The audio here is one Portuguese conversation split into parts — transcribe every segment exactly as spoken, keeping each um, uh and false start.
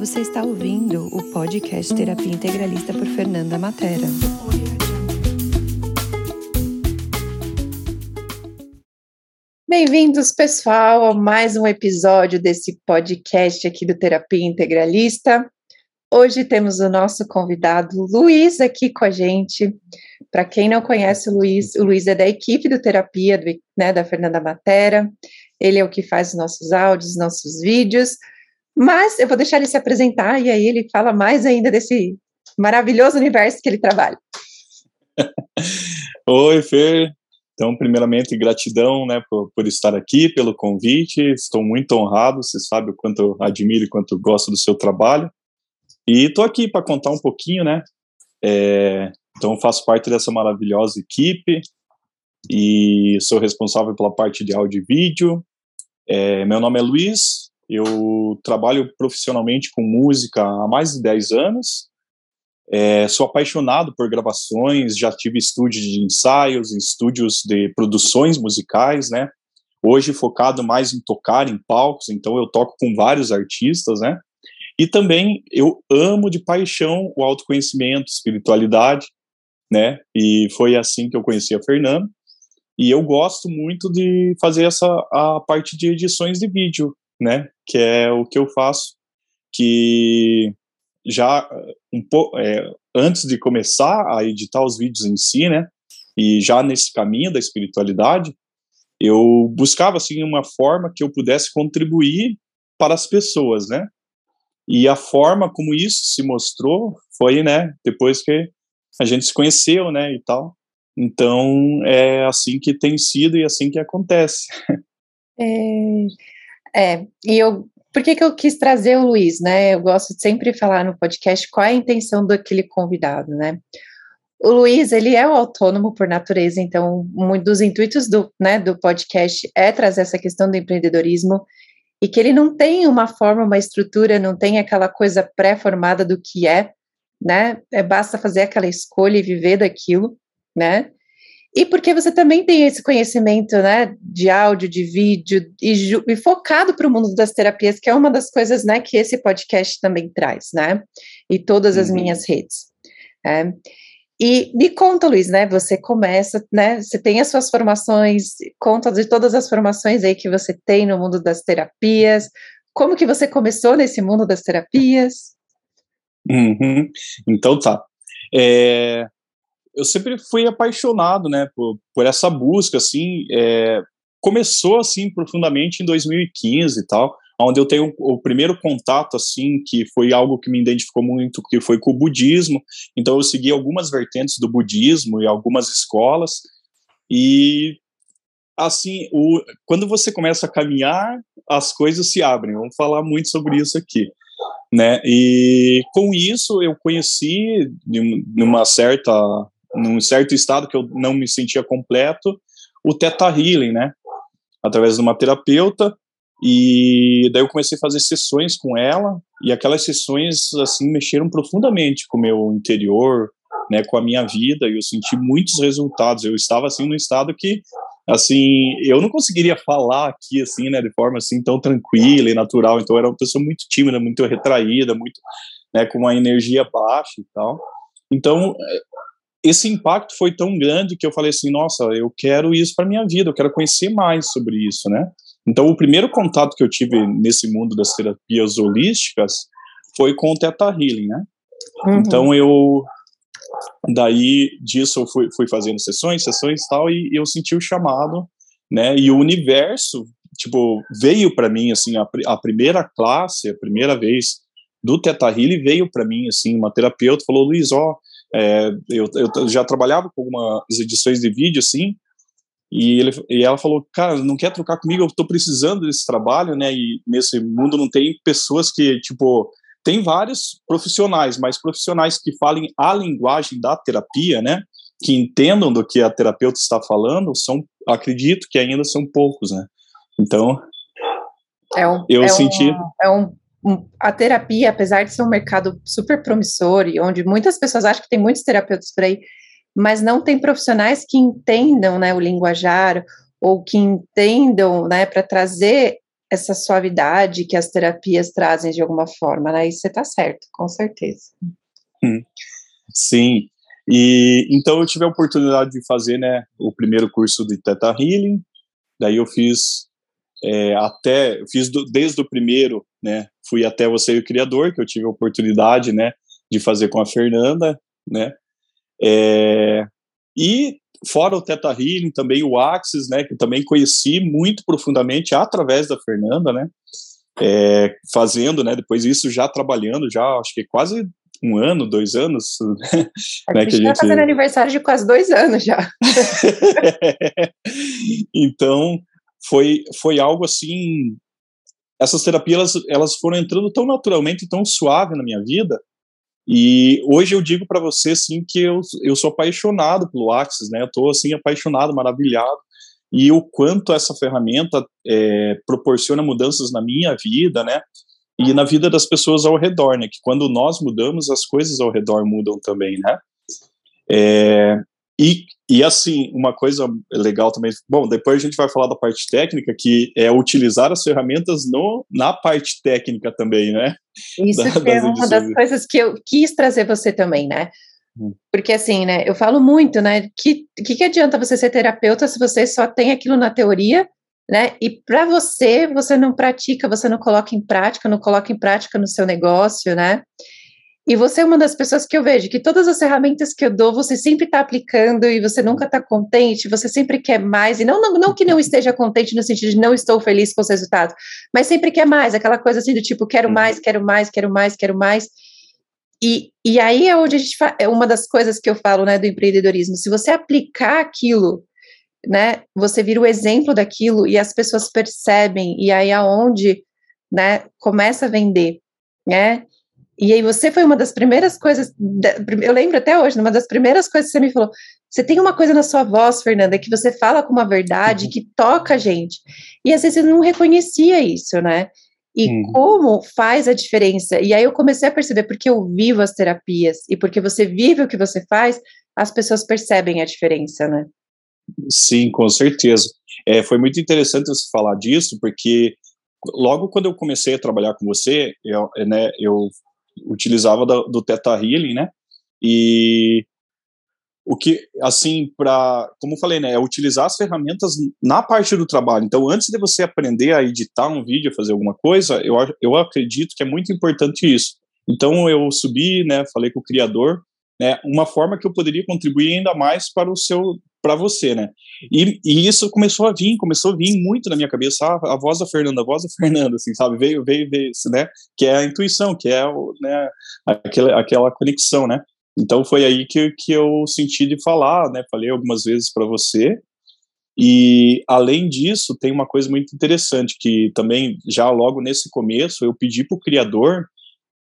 Você está ouvindo o podcast Terapia Integralista por Fernanda Mattera. Bem-vindos, pessoal, a mais um episódio desse podcast aqui do Terapia Integralista. Hoje temos o nosso convidado Luiz aqui com a gente. Para quem não conhece o Luiz, o Luiz é da equipe do Terapia, do, né, da Fernanda Mattera. Ele é o que faz os nossos áudios, nossos vídeos. Mas eu vou deixar ele se apresentar e aí ele fala mais ainda desse maravilhoso universo que ele trabalha. Oi, Fer. Então, primeiramente, gratidão, né, por, por estar aqui, pelo convite. Estou muito honrado, você sabe o quanto eu admiro e quanto eu gosto do seu trabalho. E estou aqui para contar um pouquinho, né? É, então, faço parte dessa maravilhosa equipe e sou responsável pela parte de áudio e vídeo. É, meu nome é Luiz, eu trabalho profissionalmente com música há mais de dez anos. É, sou apaixonado por gravações, já tive estúdios de ensaios, estúdios de produções musicais, né? Hoje focado mais em tocar em palcos, então eu toco com vários artistas, né? E também eu amo de paixão o autoconhecimento, espiritualidade, né? E foi assim que eu conheci a Fernanda. E eu gosto muito de fazer essa a parte de edições de vídeo, né? Que é o que eu faço, que... já um pouco é, antes de começar a editar os vídeos em si, né, e já nesse caminho da espiritualidade, eu buscava, assim, uma forma que eu pudesse contribuir para as pessoas, né, e a forma como isso se mostrou foi, né, depois que a gente se conheceu, né, e tal, então é assim que tem sido e assim que acontece. É, é e eu Por que que eu quis trazer o Luiz, né? Eu gosto de sempre falar no podcast qual é a intenção daquele convidado, né? O Luiz, ele é o autônomo por natureza, então um dos intuitos do, né, do podcast é trazer essa questão do empreendedorismo e que ele não tem uma forma, uma estrutura, não tem aquela coisa pré-formada do que é, né? É, basta fazer aquela escolha e viver daquilo, né? E porque você também tem esse conhecimento, né, de áudio, de vídeo, e, ju- e focado para o mundo das terapias, que é uma das coisas, né, que esse podcast também traz, né, e todas as uhum. minhas redes. É. E me conta, Luiz, né, você começa, né, você tem as suas formações, conta de todas as formações aí que você tem no mundo das terapias, como que você começou nesse mundo das terapias? Uhum. Então tá, é... eu sempre fui apaixonado, né, por, por essa busca, assim, é, começou, assim, profundamente em dois mil e quinze e tal, onde eu tenho o primeiro contato, assim, que foi algo que me identificou muito, que foi com o budismo, então eu segui algumas vertentes do budismo e algumas escolas, e, assim, o, quando você começa a caminhar, as coisas se abrem, vamos falar muito sobre isso aqui. Né? E com isso eu conheci numa certa, num certo estado que eu não me sentia completo o Theta Healing, né? Através de uma terapeuta, e daí eu comecei a fazer sessões com ela, e aquelas sessões, assim, mexeram profundamente com o meu interior, né, com a minha vida, e eu senti muitos resultados. Eu estava, assim, num estado que, assim, eu não conseguiria falar aqui, assim, né, de forma, assim, tão tranquila e natural, então eu era uma pessoa muito tímida, muito retraída, muito, né, com uma energia baixa e tal, então esse impacto foi tão grande que eu falei assim, nossa, eu quero isso para minha vida, eu quero conhecer mais sobre isso, né, então o primeiro contato que eu tive nesse mundo das terapias holísticas foi com o Theta Healing, né, uhum. então eu... Daí, disso eu fui, fui fazendo sessões, sessões e tal, e, e eu senti o chamado, né, e o universo, tipo, veio pra mim, assim, a, a primeira classe, a primeira vez do Theta Healing veio pra mim, assim, uma terapeuta falou, Luiz, ó, é, eu, eu já trabalhava com algumas edições de vídeo, assim, e, ele, e ela falou, cara, não quer trocar comigo, eu tô precisando desse trabalho, né, e nesse mundo não tem pessoas que, tipo... Tem vários profissionais, mas profissionais que falem a linguagem da terapia, né, que entendam do que a terapeuta está falando, são, acredito que ainda são poucos, né, então é um, eu é senti... Um, é um, um, a terapia, apesar de ser um mercado super promissor, e onde muitas pessoas acham que tem muitos terapeutas por aí, mas não tem profissionais que entendam, né, o linguajar, ou que entendam, né, para trazer essa suavidade que as terapias trazem de alguma forma, né? E você está certo, com certeza. Sim. E então eu tive a oportunidade de fazer, né, o primeiro curso de Theta Healing. Daí eu fiz é, até, eu fiz do, desde o primeiro, né, fui até Você e o Criador, que eu tive a oportunidade, né, de fazer com a Fernanda, né, é, e fora o Theta Healing, também o Access, né, que eu também conheci muito profundamente através da Fernanda, né, é, fazendo, né, depois isso já trabalhando, já acho que quase um ano, dois anos, né? A gente, né, que a gente... tá fazendo aniversário de quase dois anos já. Então, foi, foi algo assim, essas terapias, elas, elas foram entrando tão naturalmente, tão suave na minha vida, e hoje eu digo para você, assim, que eu, eu sou apaixonado pelo Access, né, eu tô, assim, apaixonado, maravilhado, e o quanto essa ferramenta é, proporciona mudanças na minha vida, né, e na vida das pessoas ao redor, né? Que quando nós mudamos, as coisas ao redor mudam também, né? É, e, e, assim, uma coisa legal também... Bom, depois a gente vai falar da parte técnica, que é utilizar as ferramentas no, na parte técnica também, né? Isso da, é uma das, das coisas que eu quis trazer você também, né? Hum. Porque, assim, né? Eu falo muito, né? Que, que, que adianta você ser terapeuta se você só tem aquilo na teoria... Né? E para você, você não pratica, você não coloca em prática, não coloca em prática no seu negócio, né? E você é uma das pessoas que eu vejo, que todas as ferramentas que eu dou, você sempre está aplicando e você nunca está contente, você sempre quer mais, e não, não, não que não esteja contente no sentido de não estou feliz com os resultados, mas sempre quer mais, aquela coisa assim do tipo, quero mais, quero mais, quero mais, quero mais. E, e aí é onde a gente fa- é uma das coisas que eu falo, né, do empreendedorismo, se você aplicar aquilo, né, você vira o exemplo daquilo e as pessoas percebem, e aí aonde, né, começa a vender, né, e aí você foi uma das primeiras coisas, eu lembro até hoje, uma das primeiras coisas que você me falou, você tem uma coisa na sua voz, Fernanda, que você fala com uma verdade, uhum, que toca a gente, e às vezes eu não reconhecia isso, né, e uhum, como faz a diferença, e aí eu comecei a perceber, porque eu vivo as terapias, e porque você vive o que você faz, as pessoas percebem a diferença, né. Sim, com certeza. É, foi muito interessante você falar disso, porque logo quando eu comecei a trabalhar com você, eu, né, eu utilizava do, do Theta Healing, né, e o que, assim, para, como eu falei, né, é utilizar as ferramentas na parte do trabalho. Então, antes de você aprender a editar um vídeo, fazer alguma coisa, eu, eu acredito que é muito importante isso. Então, eu subi, né, falei com o criador, né, uma forma que eu poderia contribuir ainda mais para o seu... para você, né, e, e isso começou a vir, começou a vir muito na minha cabeça, a, a voz da Fernanda, a voz da Fernanda, assim, sabe, veio, veio, veio, né, que é a intuição, que é, o, né, aquela, aquela conexão, né, então foi aí que, que eu senti de falar, né, falei algumas vezes para você, e além disso, tem uma coisa muito interessante, que também, já logo nesse começo, eu pedi pro criador,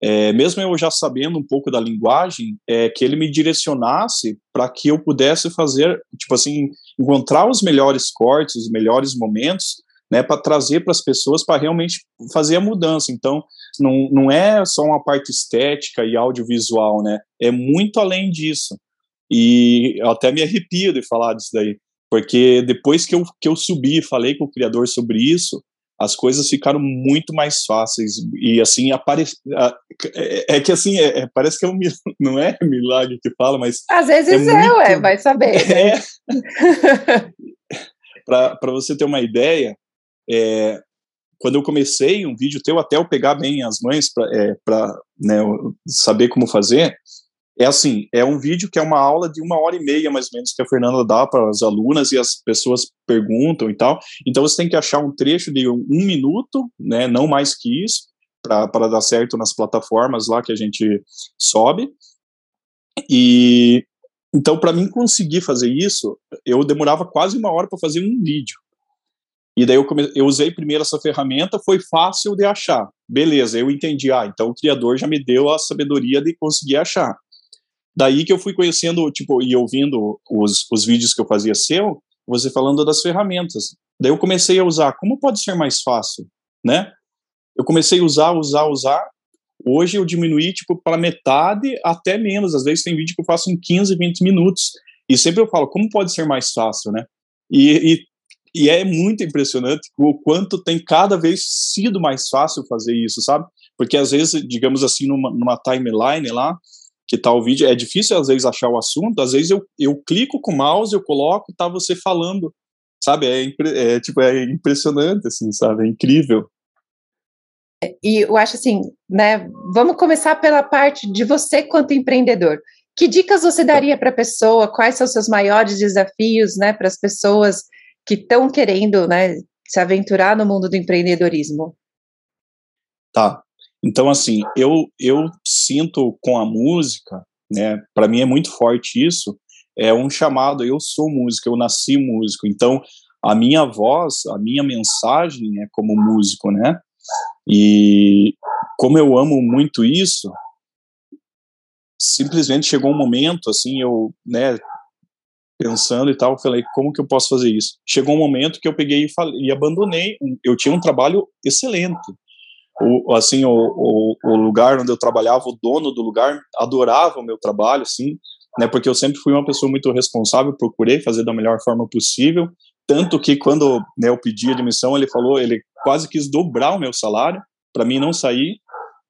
É, mesmo eu já sabendo um pouco da linguagem, é, que ele me direcionasse para que eu pudesse fazer, tipo assim, encontrar os melhores cortes, os melhores momentos, né, para trazer para as pessoas, para realmente fazer a mudança. Então, não, não é só uma parte estética e audiovisual, né, é muito além disso. E eu até me arrepio de falar disso daí, porque depois que eu, que eu subi e falei com o criador sobre isso, as coisas ficaram muito mais fáceis, e assim, apare... é que assim, é, é, parece que é um mil... não é milagre que fala, mas... Às vezes é, muito... é, vai saber. Né? É... Para você ter uma ideia, é... quando eu comecei um vídeo teu, até eu pegar bem as mães, para é, né, saber como fazer, é assim, é um vídeo que é uma aula de uma hora e meia, mais ou menos, que a Fernanda dá para as alunas e as pessoas perguntam e tal. Então, você tem que achar um trecho de um, um minuto, né, não mais que isso, para dar certo nas plataformas lá que a gente sobe. E então, para mim conseguir fazer isso, eu demorava quase uma hora para fazer um vídeo. E daí eu, come... eu usei primeiro essa ferramenta, foi fácil de achar. Beleza, eu entendi. Ah, então o criador já me deu a sabedoria de conseguir achar. Daí que eu fui conhecendo, tipo, e ouvindo os, os vídeos que eu fazia seu, você falando das ferramentas. Daí eu comecei a usar, como pode ser mais fácil, né? Eu comecei a usar, usar, usar. Hoje eu diminuí, tipo, para metade, até menos. Às vezes tem vídeo que eu faço em quinze, vinte minutos. E sempre eu falo, como pode ser mais fácil, né? E, e E é muito impressionante o quanto tem cada vez sido mais fácil fazer isso, sabe? Porque às vezes, digamos assim, numa, numa timeline lá, que tá o vídeo, é difícil às vezes achar o assunto, às vezes eu, eu clico com o mouse, eu coloco, tá você falando, sabe? É, impre- é, tipo, é impressionante, assim, sabe? É incrível. E eu acho assim, né, vamos começar pela parte de você quanto empreendedor. Que dicas você daria para a pessoa? Quais são os seus maiores desafios, né, para as pessoas que estão querendo, né, se aventurar no mundo do empreendedorismo? Tá. Então, assim, eu, eu sinto com a música, né, para mim é muito forte isso, é um chamado, eu sou músico, eu nasci músico, então a minha voz, a minha mensagem é como músico, né, e como eu amo muito isso, simplesmente chegou um momento, assim, eu, né, pensando e tal, eu falei, como que eu posso fazer isso? Chegou um momento que eu peguei e, falei, e abandonei, eu tinha um trabalho excelente, O, assim, o, o, o lugar onde eu trabalhava, o dono do lugar adorava o meu trabalho, assim, né, porque eu sempre fui uma pessoa muito responsável, procurei fazer da melhor forma possível, tanto que quando, né, eu pedi admissão, ele falou, ele quase quis dobrar o meu salário, para mim não sair,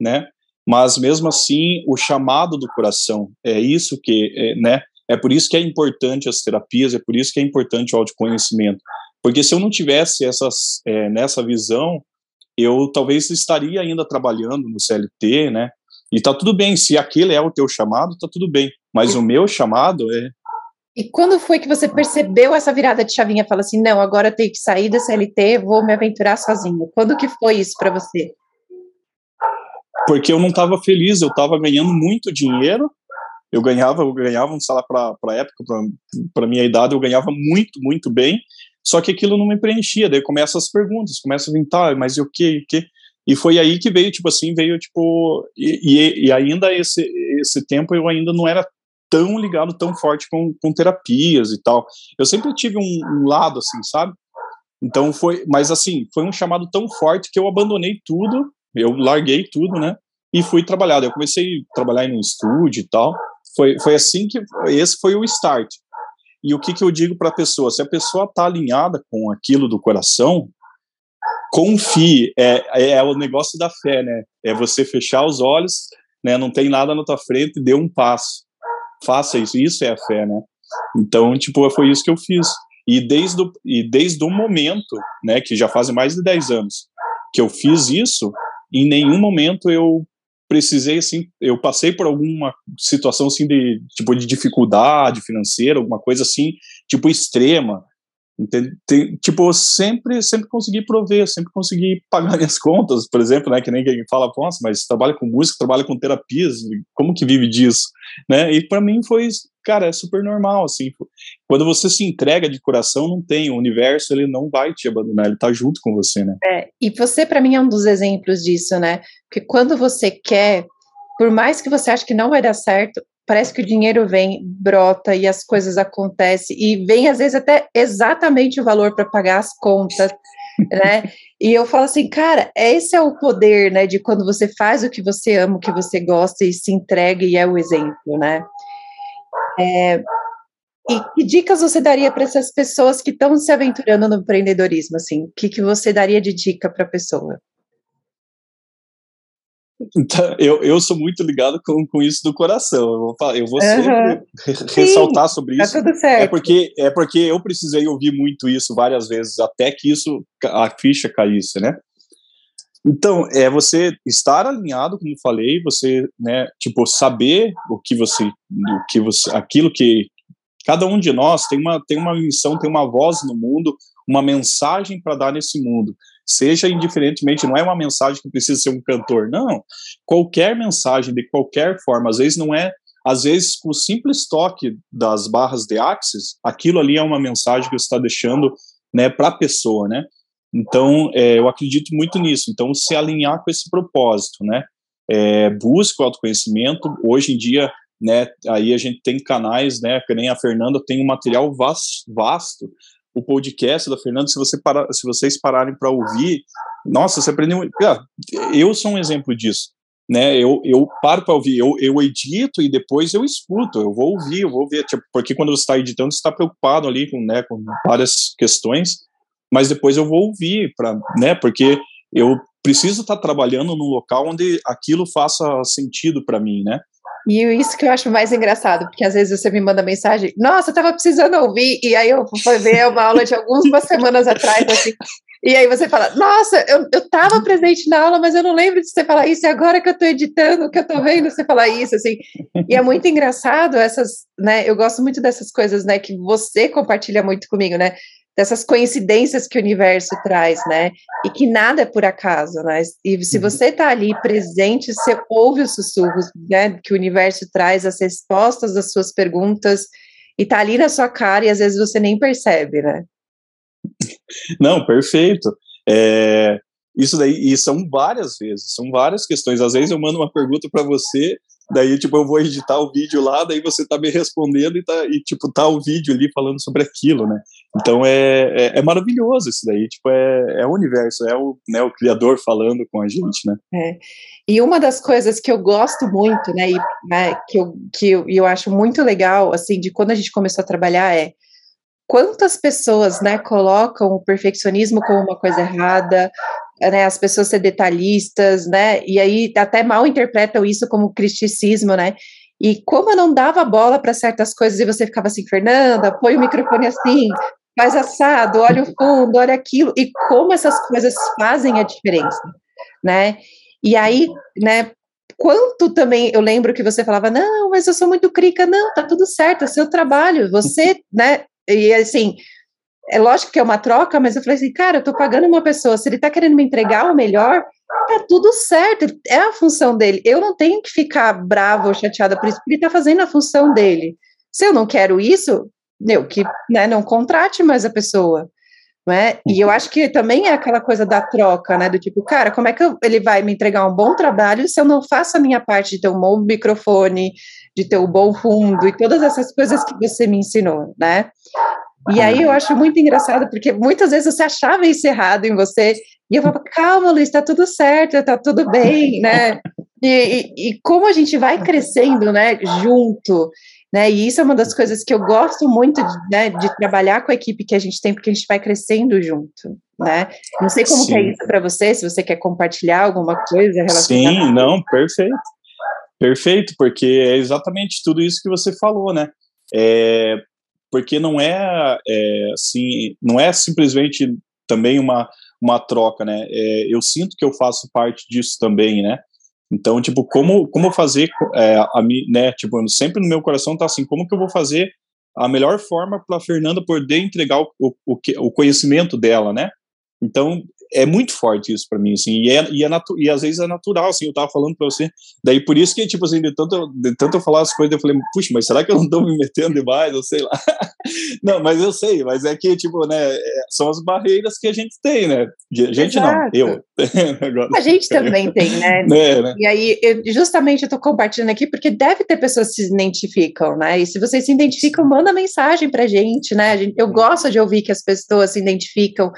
né, mas mesmo assim, o chamado do coração, é isso que, é, né, é por isso que é importante as terapias, é por isso que é importante o autoconhecimento, porque se eu não tivesse essas, é, nessa visão, eu talvez estaria ainda trabalhando no C L T, né? E tá tudo bem, se aquele é o teu chamado, tá tudo bem. Mas o meu chamado é... E quando foi que você percebeu essa virada de chavinha? Fala assim, não, agora eu tenho que sair da C L T, vou me aventurar sozinho. Quando que foi isso para você? Porque eu não tava feliz, eu tava ganhando muito dinheiro. Eu ganhava, eu ganhava um salário para a época, para minha idade, eu ganhava muito, muito bem. Só que aquilo não me preenchia, daí começam as perguntas, começa a vir, tá, mas e o que, que? E foi aí que veio, tipo assim, veio, tipo, e, e, e ainda esse, esse tempo eu ainda não era tão ligado, tão forte com, com terapias e tal. Eu sempre tive um, um lado, assim, sabe? Então foi, mas assim, foi um chamado tão forte que eu abandonei tudo, eu larguei tudo, né? E fui trabalhar, daí eu comecei a trabalhar em um estúdio e tal. Foi, foi assim que, esse foi o start. E o que, que eu digo para a pessoa? Se a pessoa está alinhada com aquilo do coração, confie. É, é o negócio da fé, né? É você fechar os olhos, né? Não tem nada na tua frente, dê um passo. Faça isso. Isso é a fé, né? Então, tipo, foi isso que eu fiz. E desde o, e desde o momento, né? Que já fazem mais de dez anos que eu fiz isso, em nenhum momento eu precisei, assim, eu passei por alguma situação, assim, de, tipo, de dificuldade financeira, alguma coisa, assim, tipo, extrema, entende? Tem, tipo, eu sempre, sempre consegui prover, sempre consegui pagar minhas contas, por exemplo, né, que nem quem fala, nossa, mas trabalha com música, trabalha com terapias, como que vive disso, né, e pra mim foi, cara, é super normal, assim, quando você se entrega de coração, não tem, o universo, ele não vai te abandonar, ele tá junto com você, né. É, e você, pra mim, é um dos exemplos disso, né, porque quando você quer, por mais que você ache que não vai dar certo, parece que o dinheiro vem, brota e as coisas acontecem, e vem às vezes até exatamente o valor para pagar as contas, né, e eu falo assim, cara, esse é o poder, né, de quando você faz o que você ama, o que você gosta e se entrega e é o exemplo, né. É, e que dicas você daria para essas pessoas que estão se aventurando no empreendedorismo, assim, o que, que você daria de dica para a pessoa? Então, eu, eu sou muito ligado com, com isso do coração, eu vou, falar, eu vou sempre uhum. ressaltar Sim, sobre isso, tá tudo certo. É, porque, é porque eu precisei ouvir muito isso várias vezes, até que isso, a ficha caísse, né? Então, é você estar alinhado, como eu falei, você, né, tipo, saber o que você, o que você, aquilo que cada um de nós tem uma, tem uma missão, tem uma voz no mundo, uma mensagem para dar nesse mundo. Seja indiferentemente, não é uma mensagem que precisa ser um cantor, não. Qualquer mensagem, de qualquer forma, às vezes não é, às vezes com o simples toque das barras de Access, aquilo ali é uma mensagem que você está deixando, né, para a pessoa, né? Então, é, eu acredito muito nisso. Então, se alinhar com esse propósito, né? É, busca o autoconhecimento. Hoje em dia, né, aí a gente tem canais, né, que nem a Fernanda tem um material vasto, o podcast da Fernanda, se, você para, se vocês pararem para ouvir, nossa, você aprendeu... Eu sou um exemplo disso, né, eu, eu paro para ouvir, eu, eu edito e depois eu escuto, eu vou ouvir, eu vou ver, tipo, porque quando você está editando, você está preocupado ali com, né, com várias questões, mas depois eu vou ouvir, pra, né, porque eu preciso estar tá trabalhando num local onde aquilo faça sentido para mim, né? E isso que eu acho mais engraçado, porque às vezes você me manda mensagem, nossa, eu tava precisando ouvir, e aí eu fui ver uma aula de algumas semanas atrás, assim, e aí você fala, nossa, eu, eu tava presente na aula, mas eu não lembro de você falar isso, e agora que eu tô editando, que eu tô vendo você falar isso, assim, e é muito engraçado essas, né, eu gosto muito dessas coisas, né, que você compartilha muito comigo, né, dessas coincidências que o universo traz, né, e que nada é por acaso, né, e se você tá ali presente, você ouve os sussurros, né, que o universo traz, as respostas das suas perguntas, e tá ali na sua cara, e às vezes você nem percebe, né. Não, perfeito, é, isso daí, e são várias vezes, são várias questões, às vezes eu mando uma pergunta para você, daí, tipo, eu vou editar o vídeo lá, daí você tá me respondendo e, tá, e tipo, tá o vídeo ali falando sobre aquilo, né, então é, é, é maravilhoso isso daí, tipo, é, é o universo, é o, né, o criador falando com a gente, né. É. E uma das coisas que eu gosto muito, né, e né, que, eu, que eu, eu acho muito legal, assim, de quando a gente começou a trabalhar é quantas pessoas, né, colocam o perfeccionismo como uma coisa errada, né, as pessoas ser detalhistas, né, e aí até mal interpretam isso como criticismo, né, e como eu não dava bola para certas coisas e você ficava assim, Fernanda, põe o microfone assim, faz assado, olha o fundo, olha aquilo, e como essas coisas fazem a diferença, né, e aí, né, quanto também, eu lembro que você falava, não, mas eu sou muito crica, não, tá tudo certo, é seu trabalho, você, né, e assim, é lógico que é uma troca, mas eu falei assim, cara, eu tô pagando uma pessoa, se ele tá querendo me entregar o melhor, tá tudo certo, é a função dele, eu não tenho que ficar brava ou chateada por isso, porque ele tá fazendo a função dele, se eu não quero isso, eu que, né, não contrate mais a pessoa, né, e eu acho que também é aquela coisa da troca, né, do tipo, cara, como é que eu, ele vai me entregar um bom trabalho se eu não faço a minha parte de ter um bom microfone, de ter um bom fundo, e todas essas coisas que você me ensinou, né. E aí eu acho muito engraçado, porque muitas vezes você achava isso errado em você, e eu falava, calma, Luiz, tá tudo certo, tá tudo bem, né, e, e, e como a gente vai crescendo, né, junto, né, e isso é uma das coisas que eu gosto muito, de, né, de trabalhar com a equipe que a gente tem, porque a gente vai crescendo junto, né, não sei como que é isso para você, se você quer compartilhar alguma coisa relacionada. Sim, não, perfeito, perfeito, porque é exatamente tudo isso que você falou, né, é... porque não é, é, assim, não é simplesmente também uma, uma troca, né, é, eu sinto que eu faço parte disso também, né, então, tipo, como, como fazer, é, a, né, tipo, sempre no meu coração tá assim, como que eu vou fazer a melhor forma para a Fernanda poder entregar o, o, o, que, o conhecimento dela, né, então, é muito forte isso para mim, assim, e, é, e, é natu- e às vezes é natural, assim, eu tava falando para você, daí por isso que, tipo assim, de tanto, de tanto eu falar as coisas, eu falei, puxa, mas será que eu não tô me metendo demais, eu sei lá, não, mas eu sei, mas é que, tipo, né, são as barreiras que a gente tem, né, a gente Exato. Não, eu. A gente também tem, né, é, né? E aí, eu, justamente eu tô compartilhando aqui, porque deve ter pessoas que se identificam, né, e se vocês se identificam, manda mensagem pra gente, né, a gente, eu gosto de ouvir que as pessoas se identificam,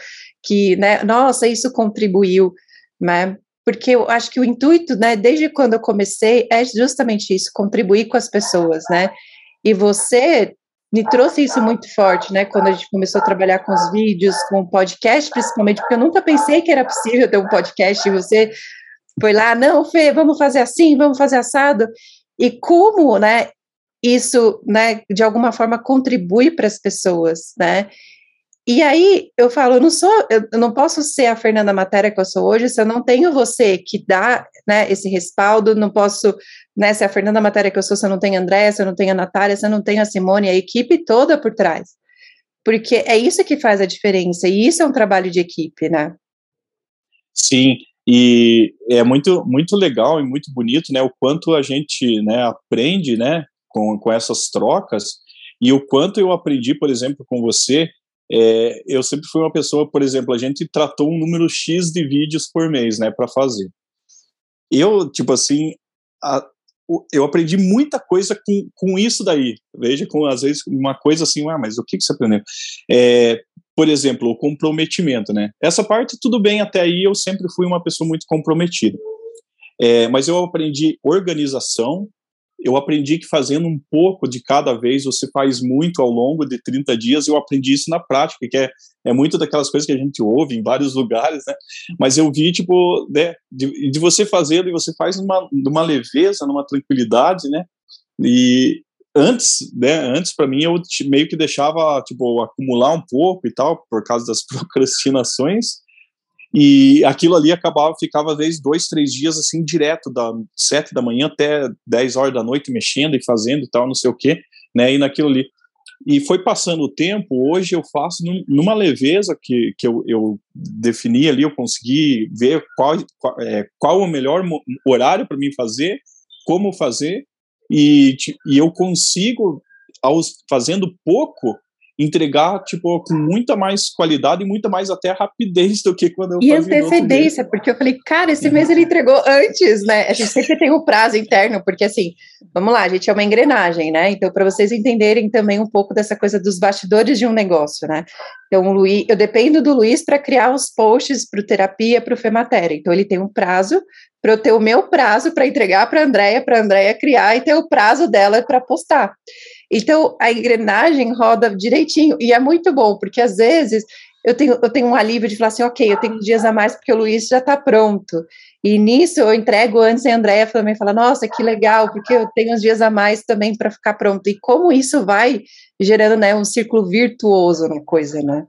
que, né, nossa, isso contribuiu, né, porque eu acho que o intuito, né, desde quando eu comecei, é justamente isso, contribuir com as pessoas, né, e você me trouxe isso muito forte, né, quando a gente começou a trabalhar com os vídeos, com o podcast, principalmente, porque eu nunca pensei que era possível ter um podcast, e você foi lá, não, Fê, vamos fazer assim, vamos fazer assado, e como, né, isso, né, de alguma forma contribui para as pessoas, né. E aí eu falo, eu não sou, eu não posso ser a Fernanda Mattera que eu sou hoje se eu não tenho você que dá, né, esse respaldo, não posso, né, ser a Fernanda Mattera que eu sou se eu não tenho a Andréia, se eu não tenho a Natália, se eu não tenho a Simone, a equipe toda por trás, porque é isso que faz a diferença, e isso é um trabalho de equipe, né? Sim, e é muito, muito legal e muito bonito, né, o quanto a gente, né, aprende, né, com, com essas trocas, e o quanto eu aprendi, por exemplo, com você. É, eu sempre fui uma pessoa, por exemplo, a gente tratou um número X de vídeos por mês, né, para fazer. Eu, tipo assim, a, eu aprendi muita coisa com, com isso daí. Veja, com, às vezes, uma coisa assim, ah, mas o que, que você aprendeu? É, por exemplo, o comprometimento, né? Essa parte, tudo bem, até aí eu sempre fui uma pessoa muito comprometida. É, mas eu aprendi organização, eu aprendi que fazendo um pouco de cada vez, você faz muito ao longo de trinta dias, eu aprendi isso na prática, que é, é muito daquelas coisas que a gente ouve em vários lugares, né? Mas eu vi, tipo, né, de, de você fazer, e você faz numa, numa leveza, numa tranquilidade, né? E antes, né, antes para mim, eu meio que deixava, tipo, acumular um pouco e tal, por causa das procrastinações, e aquilo ali acabava, ficava às vezes dois, três dias assim, direto da sete da manhã até dez horas da noite, mexendo e fazendo e tal, não sei o que, né, e naquilo ali, e foi passando o tempo. Hoje eu faço num, numa leveza que, que eu, eu defini ali, eu consegui ver qual, qual, é, qual o melhor horário para mim fazer, como fazer, e, e eu consigo, aos, fazendo pouco, entregar, tipo, com muita mais qualidade e muita mais até rapidez do que quando eu e fazia. E antecedência, porque eu falei, cara, esse mês ele entregou antes, né? A gente sempre tem um prazo interno, porque assim, vamos lá, a gente é uma engrenagem, né? Então, para vocês entenderem também um pouco dessa coisa dos bastidores de um negócio, né? Então, o Luiz, eu dependo do Luiz para criar os posts para o Terapia, para o Fematéria. Então, ele tem um prazo para eu ter o meu prazo para entregar para a Andréia, para a Andréia criar e ter o prazo dela para postar. Então, a engrenagem roda direitinho, e é muito bom, porque às vezes eu tenho, eu tenho um alívio de falar assim, ok, eu tenho dias a mais porque o Luiz já está pronto, e nisso eu entrego antes, e a Andréia também fala, nossa, que legal, porque eu tenho uns dias a mais também para ficar pronto, e como isso vai gerando, né, um círculo virtuoso na coisa, né?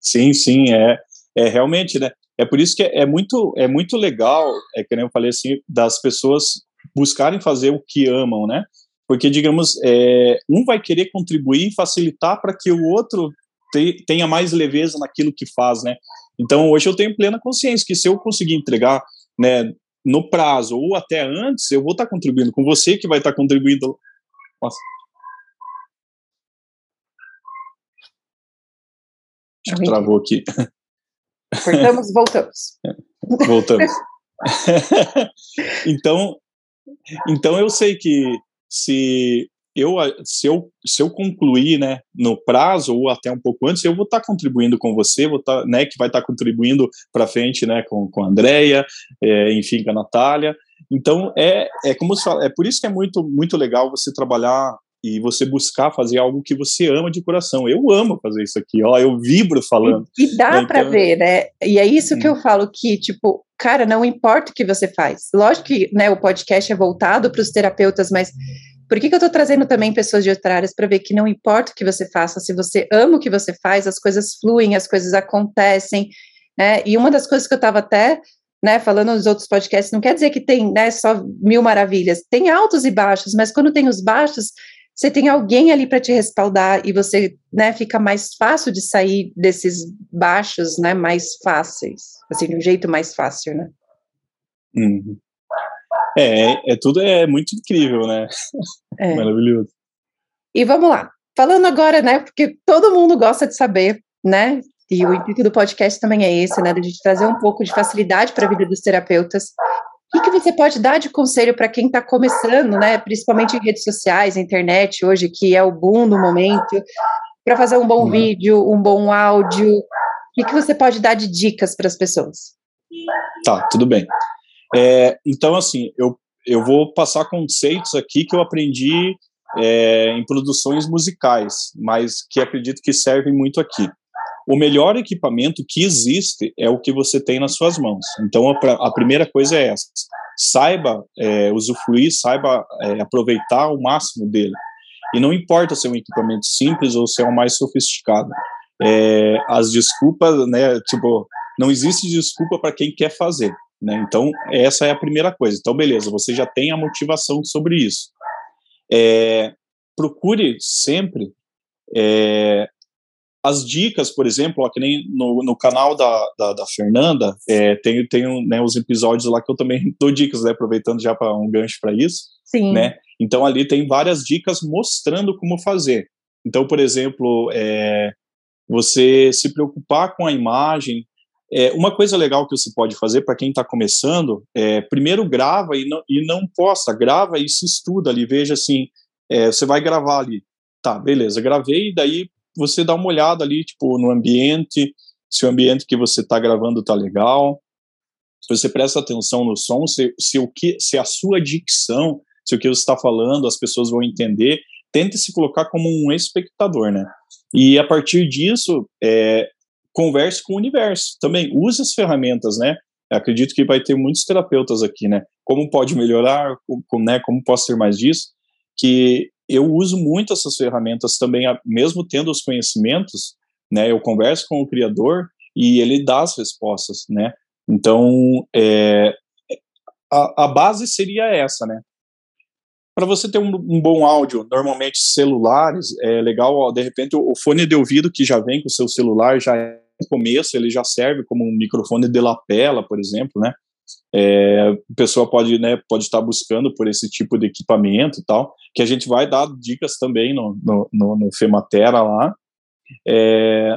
Sim, sim, é, é realmente, né, é por isso que é, é, muito, é muito legal, é que nem eu falei assim, das pessoas buscarem fazer o que amam, né? Porque, digamos, é, um vai querer contribuir e facilitar para que o outro te, tenha mais leveza naquilo que faz, né? Então, hoje eu tenho plena consciência que se eu conseguir entregar, né, no prazo ou até antes, eu vou estar tá contribuindo com você, que vai estar tá contribuindo... Nossa. Acho que travou aqui. Cortamos, voltamos. Voltamos. então, então, eu sei que Se eu, se, eu, se eu concluir, né, no prazo ou até um pouco antes, eu vou estar tá contribuindo com você, vou tá, né, que vai estar tá contribuindo para frente, né, com, com a Andréia, é, enfim, com a Natália. Então, é, é, como se fala, é por isso que é muito, muito legal você trabalhar e você buscar fazer algo que você ama de coração. Eu amo fazer isso aqui, ó, eu vibro falando. E, e dá, né, então... para ver, né? E é isso que eu falo, que, tipo, cara, não importa o que você faz. Lógico que, né, o podcast é voltado para os terapeutas, mas por que que eu tô trazendo também pessoas de outras áreas para ver que não importa o que você faça, se você ama o que você faz, as coisas fluem, as coisas acontecem, né? E uma das coisas que eu tava até, né, falando nos outros podcasts, não quer dizer que tem, né, só mil maravilhas. Tem altos e baixos, mas quando tem os baixos, você tem alguém ali para te respaldar e você, né, fica mais fácil de sair desses baixos, né, mais fáceis, assim, de um jeito mais fácil, né? Uhum. É, é, tudo é muito incrível, né? É. Maravilhoso. E vamos lá, falando agora, né, porque todo mundo gosta de saber, né, e o intuito do podcast também é esse, né, de a gente trazer um pouco de facilidade para a vida dos terapeutas. O que, que você pode dar de conselho para quem está começando, né, principalmente em redes sociais, internet hoje, que é o boom no momento, para fazer um bom uhum. vídeo, um bom áudio? O que, que você pode dar de dicas para as pessoas? Tá, tudo bem. É, então, assim, eu, eu vou passar conceitos aqui que eu aprendi é, em produções musicais, mas que acredito que servem muito aqui. O melhor equipamento que existe é o que você tem nas suas mãos. Então, a, a primeira coisa é essa. Saiba é, usufruir, saiba é, aproveitar o máximo dele. E não importa se é um equipamento simples ou se é um mais sofisticado. É, as desculpas, né, tipo, não existe desculpa para quem quer fazer, né? Então, essa é a primeira coisa. Então, beleza, você já tem a motivação sobre isso. É, procure sempre... É, as dicas, por exemplo, ó, que nem no, no canal da, da, da Fernanda, é, tem, tem, né, os episódios lá que eu também dou dicas, né, aproveitando já para um gancho para isso. Sim. Né? Então, ali tem várias dicas mostrando como fazer. Então, por exemplo, é, você se preocupar com a imagem. É, uma coisa legal que você pode fazer para quem está começando, é, primeiro grava e não, e não posta, grava e se estuda ali, veja assim, é, você vai gravar ali. Tá, beleza, gravei e daí você dá uma olhada ali, tipo, no ambiente, se o ambiente que você está gravando está legal, se você presta atenção no som, se, se, o que, se a sua dicção se o que você está falando as pessoas vão entender, tente se colocar como um espectador, né? E a partir disso, é, converse com o universo. Também use as ferramentas, né? Eu acredito que vai ter muitos terapeutas aqui, né? Como pode melhorar, como, né? Como posso ter mais disso? Que eu uso muito essas ferramentas também, mesmo tendo os conhecimentos, né? Eu converso com o Criador e ele dá as respostas, né? Então, é, a, a base seria essa, né? Para você ter um, um bom áudio, normalmente celulares, é legal, ó, de repente o, o fone de ouvido que já vem com o seu celular, já é no começo, ele já serve como um microfone de lapela, por exemplo, né? É, a pessoa pode, né, pode estar buscando por esse tipo de equipamento e tal, que a gente vai dar dicas também no, no, no, no Fematera lá. É,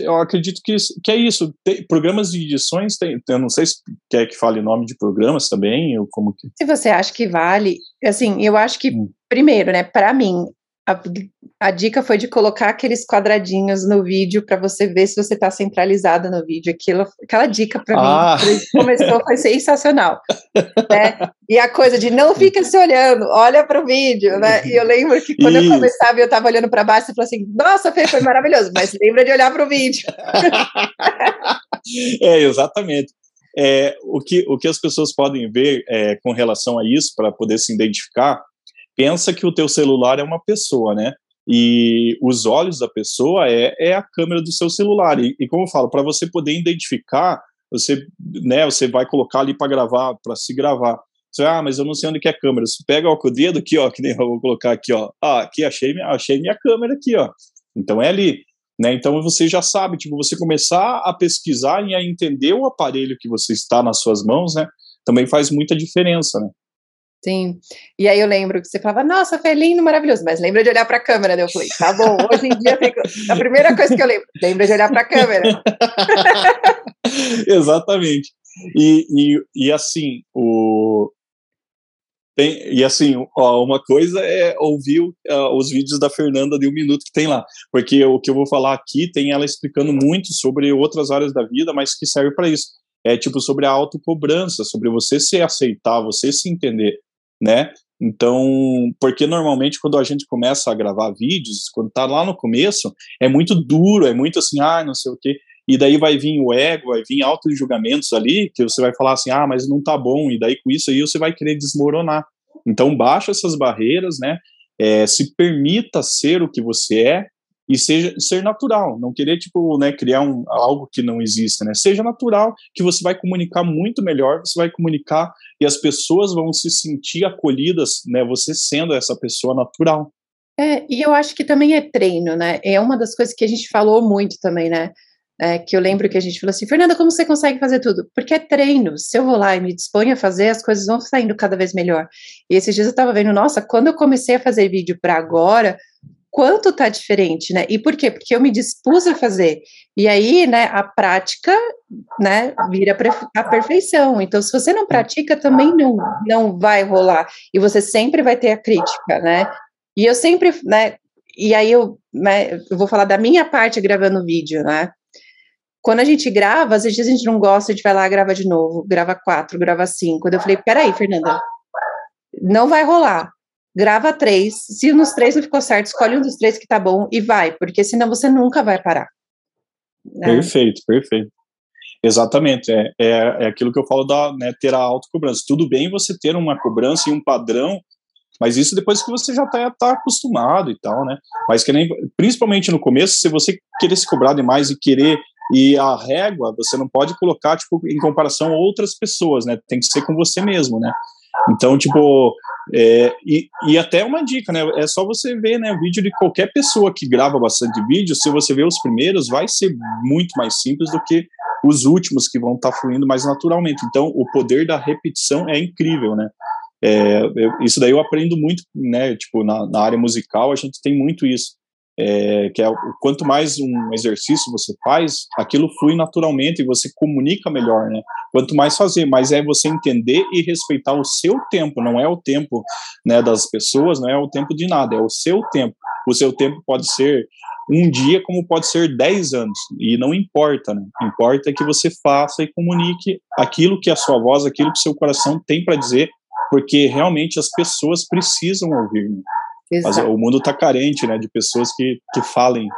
eu acredito que, que é isso. Tem, programas de edições, tem, eu não sei se quer que fale nome de programas também, ou como que... Se você acha que vale, assim, eu acho que, hum. primeiro, né, pra mim, a, a dica foi de colocar aqueles quadradinhos no vídeo pra você ver se você tá centralizada no vídeo. Aquilo, aquela dica pra ah. mim, começou, foi sensacional. Né? E a coisa de não fica se olhando, olha pro vídeo, né? E eu lembro que quando Isso. eu começava e eu tava olhando pra baixo, você falou assim, nossa, Fê, foi maravilhoso, mas lembra de olhar pro vídeo. É, exatamente. É, o, que, o que as pessoas podem ver é, com relação a isso, pra poder se identificar, pensa que o teu celular é uma pessoa, né? E os olhos da pessoa é, é a câmera do seu celular. E, e como eu falo, para você poder identificar, você, né, você vai colocar ali para gravar, para se gravar. Você vai, ah, mas eu não sei onde que é a câmera. Você pega ó, com o dedo aqui, ó, que nem eu vou colocar aqui, ó. Ah, aqui achei, achei minha câmera aqui, ó. Então é ali, né? Então você já sabe, tipo, você começar a pesquisar e a entender o aparelho que você está nas suas mãos, né? Também faz muita diferença, né? Sim, e aí eu lembro que você falava, nossa, foi lindo, maravilhoso, mas lembra de olhar pra câmera, né? Eu falei, tá bom, hoje em dia fico... a primeira coisa que eu lembro, lembra de olhar pra câmera. Exatamente, e, e, e assim, o... Tem, e assim, ó, uma coisa é ouvir uh, os vídeos da Fernanda de um minuto que tem lá, porque o que eu vou falar aqui tem ela explicando muito sobre outras áreas da vida, mas que serve pra isso, é tipo sobre a autocobrança, sobre você se aceitar, você se entender, né? Então, porque normalmente quando a gente começa a gravar vídeos, quando tá lá no começo, é muito duro, é muito assim, ah, não sei o quê, e daí vai vir o ego, vai vir altos julgamentos ali, que você vai falar assim, ah, mas não tá bom, e daí com isso aí você vai querer desmoronar. Então baixa essas barreiras, né? É, se permita ser o que você é e seja, ser natural, não querer tipo, né, criar um, algo que não existe, né? Seja natural, que você vai comunicar muito melhor, você vai comunicar e as pessoas vão se sentir acolhidas, né, você sendo essa pessoa natural. É, e eu acho que também é treino, né? É uma das coisas que a gente falou muito também, né? É, que eu lembro que a gente falou assim, Fernanda, como você consegue fazer tudo? Porque é treino, se eu vou lá e me disponho a fazer, as coisas vão saindo cada vez melhor. E esses dias eu tava vendo, nossa, quando eu comecei a fazer vídeo para agora, quanto tá diferente, né? E por quê? Porque eu me dispus a fazer. E aí, né, a prática, né, vira a perfeição. Então, se você não pratica, também não, não vai rolar. E você sempre vai ter a crítica, né? E eu sempre, né, e aí eu, né, eu vou falar da minha parte gravando vídeo, né? Quando a gente grava, às vezes a gente não gosta, a gente vai lá, grava de novo, grava quatro, grava cinco. Quando eu falei, peraí, Fernanda, não vai rolar. Grava três, se nos três não ficou certo, escolhe um dos três que tá bom e vai, porque senão você nunca vai parar. Né? Perfeito, perfeito. Exatamente, é, é, é aquilo que eu falo da, né, ter a autocobrança. Tudo bem você ter uma cobrança e um padrão, mas isso depois que você já tá, tá acostumado e tal, né? Mas que nem, principalmente no começo, se você querer se cobrar demais e querer, e a régua, você não pode colocar, tipo, em comparação a outras pessoas, né? Tem que ser com você mesmo, né? Então, tipo, é, e, e até uma dica, né, é só você ver, né, o vídeo de qualquer pessoa que grava bastante vídeo, se você ver os primeiros, vai ser muito mais simples do que os últimos que vão estar tá fluindo mais naturalmente. Então, o poder da repetição é incrível, né, é, eu, isso daí eu aprendo muito, né, tipo, na, na área musical a gente tem muito isso, é, que é, quanto mais um exercício você faz, aquilo flui naturalmente e você comunica melhor, né? Quanto mais fazer, mas é você entender e respeitar o seu tempo, não é o tempo, né, das pessoas, não é o tempo de nada, é o seu tempo. O seu tempo pode ser um dia, como pode ser dez anos, e não importa, né? O que importa é que você faça e comunique aquilo que a sua voz, aquilo que o seu coração tem para dizer porque realmente as pessoas precisam ouvir, né? Mas o mundo está carente, né, de pessoas que, que falem.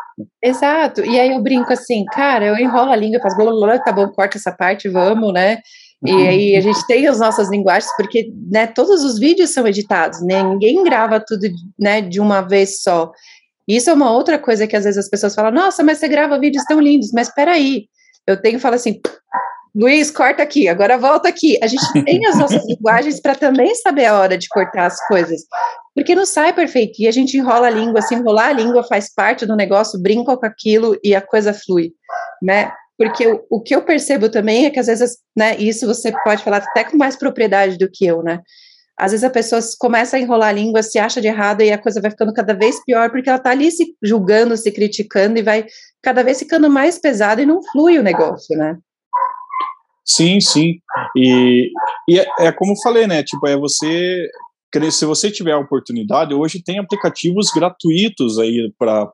Exato, e aí eu brinco assim, cara, eu enrolo a língua, faço blá, blá, blá, tá bom, corta essa parte, vamos, né, e aí a gente tem as nossas linguagens, porque, né, todos os vídeos são editados, né, ninguém grava tudo, né, de uma vez só. Isso é uma outra coisa que às vezes as pessoas falam, nossa, mas você grava vídeos tão lindos, mas peraí, eu tenho que falar assim, Luiz, corta aqui, agora volta aqui. A gente tem as nossas linguagens para também saber a hora de cortar as coisas, porque não sai perfeito, e a gente enrola a língua, assim, enrolar a língua faz parte do negócio, brinca com aquilo e a coisa flui, né? Porque o, o que eu percebo também é que às vezes, né, isso você pode falar até com mais propriedade do que eu, né? Às vezes a pessoa começa a enrolar a língua, se acha de errado e a coisa vai ficando cada vez pior, porque ela tá ali se julgando, se criticando e vai cada vez ficando mais pesada e não flui o negócio, né? Sim, sim, e, e é, é como eu falei, né, tipo, é você, se você tiver a oportunidade, hoje tem aplicativos gratuitos aí para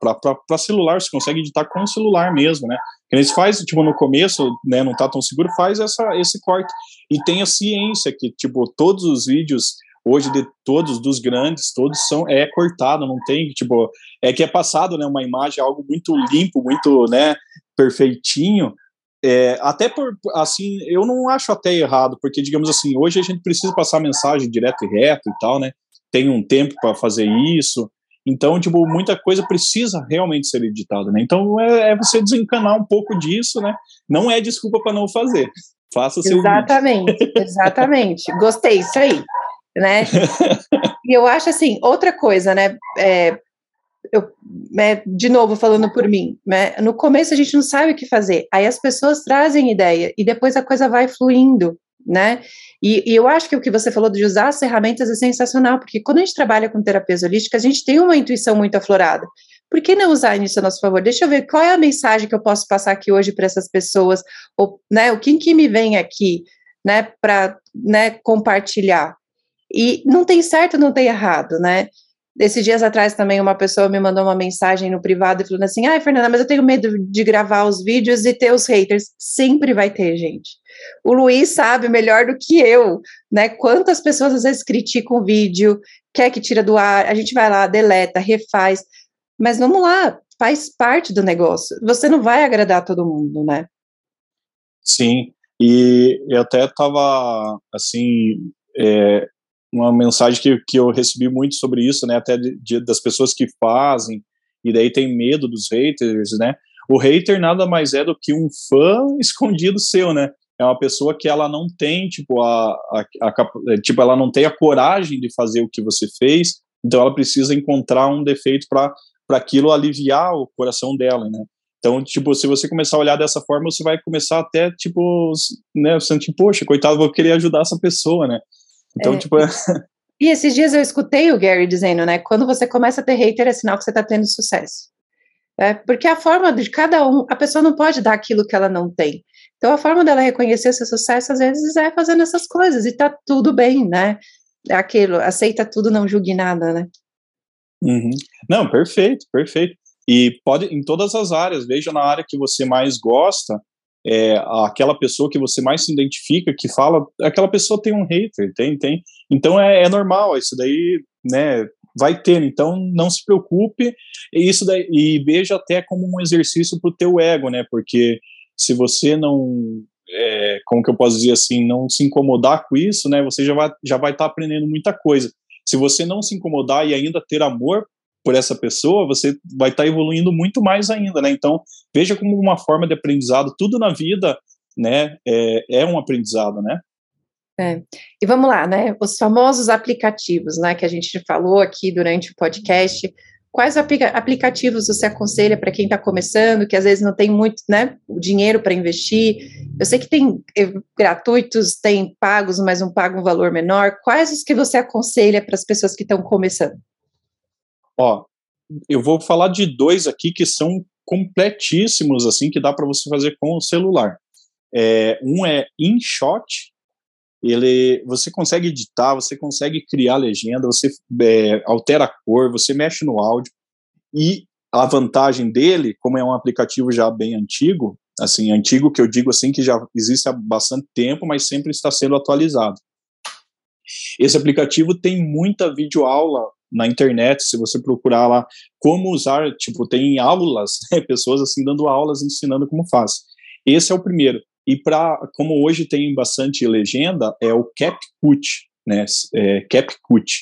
celular, você consegue editar com o celular mesmo, né, que eles faz, tipo, no começo, né, não tá tão seguro, faz essa, esse corte, e tem a ciência que, tipo, todos os vídeos, hoje, de todos, dos grandes, todos são, é cortado, não tem, tipo, é que é passado, né, uma imagem, algo muito limpo, muito, né, perfeitinho. É, até por, assim, eu não acho até errado, porque, digamos assim, hoje a gente precisa passar mensagem direto e reto e tal, né? Tem um tempo para fazer isso. Então, tipo, muita coisa precisa realmente ser editada, né? Então, é, é você desencanar um pouco disso, né? Não é desculpa para não fazer. Faça seu vídeo. Exatamente, exatamente. Gostei, isso aí, né? E eu acho, assim, outra coisa, né? É, Eu, né, de novo falando por mim, né, no começo a gente não sabe o que fazer, aí as pessoas trazem ideia e depois a coisa vai fluindo, né? E, e eu acho que o que você falou de usar as ferramentas é sensacional, porque quando a gente trabalha com terapias holísticas, a gente tem uma intuição muito aflorada. Por que não usar isso a nosso favor? Deixa eu ver qual é a mensagem que eu posso passar aqui hoje para essas pessoas, ou, né, o que, que me vem aqui, né, para, né, compartilhar. E não tem certo, não tem errado, né? Esses dias atrás também uma pessoa me mandou uma mensagem no privado e falando assim, ai, Fernanda, mas eu tenho medo de gravar os vídeos e ter os haters. Sempre vai ter, gente. O Luiz sabe melhor do que eu, né? Quantas pessoas às vezes criticam o vídeo, quer que tira do ar, a gente vai lá, deleta, refaz. Mas vamos lá, faz parte do negócio. Você não vai agradar todo mundo, né? Sim, e eu até tava, assim... É... uma mensagem que, que eu recebi muito sobre isso, né, até de, de, das pessoas que fazem, e daí tem medo dos haters, né, o hater nada mais é do que um fã escondido seu, né, é uma pessoa que ela não tem, tipo, a, a, a, tipo ela não tem a coragem de fazer o que você fez, então ela precisa encontrar um defeito para para aquilo aliviar o coração dela, né, então, tipo, se você começar a olhar dessa forma, você vai começar até, tipo, né, sentindo, poxa, coitado, vou querer ajudar essa pessoa, né. Então, é, tipo... E esses dias eu escutei o Gary dizendo, né, quando você começa a ter hater é sinal que você tá tendo sucesso. É, porque a forma de cada um, a pessoa não pode dar aquilo que ela não tem. Então a forma dela reconhecer seu sucesso às vezes é fazendo essas coisas, e tá tudo bem, né? Aquilo, aceita tudo, não julgue nada, né? Uhum. Não, perfeito, perfeito. E pode, em todas as áreas, veja na área que você mais gosta, é, aquela pessoa que você mais se identifica, que fala, aquela pessoa tem um hater, tem, tem, então é, é normal, isso daí, né, vai ter, então não se preocupe, e isso daí, e veja até como um exercício pro teu ego, né, porque se você não, é, como que eu posso dizer assim, não se incomodar com isso, né, você já vai já vai estar aprendendo muita coisa, se você não se incomodar e ainda ter amor por essa pessoa, você vai estar tá evoluindo muito mais ainda, né, então veja como uma forma de aprendizado, tudo na vida, né, é, é um aprendizado, né. É. E vamos lá, né, os famosos aplicativos, né, que a gente falou aqui durante o podcast, quais aplica- aplicativos você aconselha para quem está começando, que às vezes não tem muito, né, o dinheiro para investir, eu sei que tem gratuitos, tem pagos, mas um paga um valor menor, quais os que você aconselha para as pessoas que estão começando? Ó, eu vou falar de dois aqui que são completíssimos, assim, que dá para você fazer com o celular. É, um é InShot, ele, você consegue editar, você consegue criar legenda, você é, altera a cor, você mexe no áudio, e a vantagem dele, como é um aplicativo já bem antigo, assim, antigo que eu digo assim que já existe há bastante tempo, mas sempre está sendo atualizado. Esse aplicativo tem muita videoaula na internet, se você procurar lá como usar, tipo, tem aulas, né, pessoas assim dando aulas, ensinando como faz. Esse é o primeiro. E para, como hoje tem bastante legenda, é o CapCut, né, é, CapCut.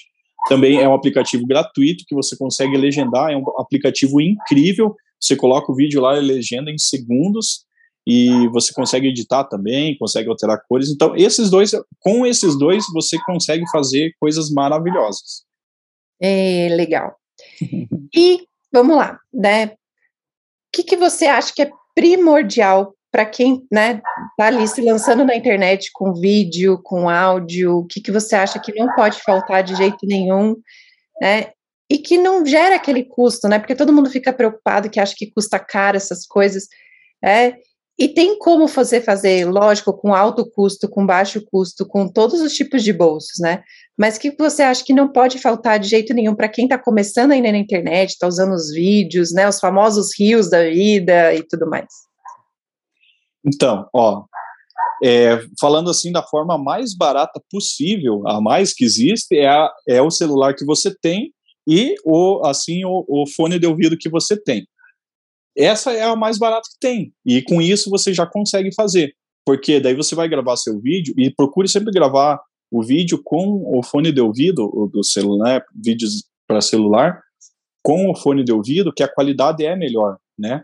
Também é um aplicativo gratuito que você consegue legendar, é um aplicativo incrível, você coloca o vídeo lá e legenda em segundos, e você consegue editar também, consegue alterar cores, então esses dois, com esses dois você consegue fazer coisas maravilhosas. É, legal. E, vamos lá, né, o que, que você acha que é primordial para quem, né, tá ali se lançando na internet com vídeo, com áudio, o que, que você acha que não pode faltar de jeito nenhum, né, e que não gera aquele custo, né, porque todo mundo fica preocupado que acha que custa caro essas coisas, né, e tem como fazer, fazer, lógico, com alto custo, com baixo custo, com todos os tipos de bolsos, né? Mas o que você acha que não pode faltar de jeito nenhum para quem está começando ainda na internet, está usando os vídeos, né? Os famosos reels da vida e tudo mais. Então, ó, é, falando assim da forma mais barata possível, a mais que existe, é, a, é o celular que você tem e o, assim, o, o fone de ouvido que você tem. Essa é a mais barata que tem, e com isso você já consegue fazer, porque daí você vai gravar seu vídeo, e procure sempre gravar o vídeo com o fone de ouvido, ou do celular, vídeos para celular, com o fone de ouvido, que a qualidade é melhor, né?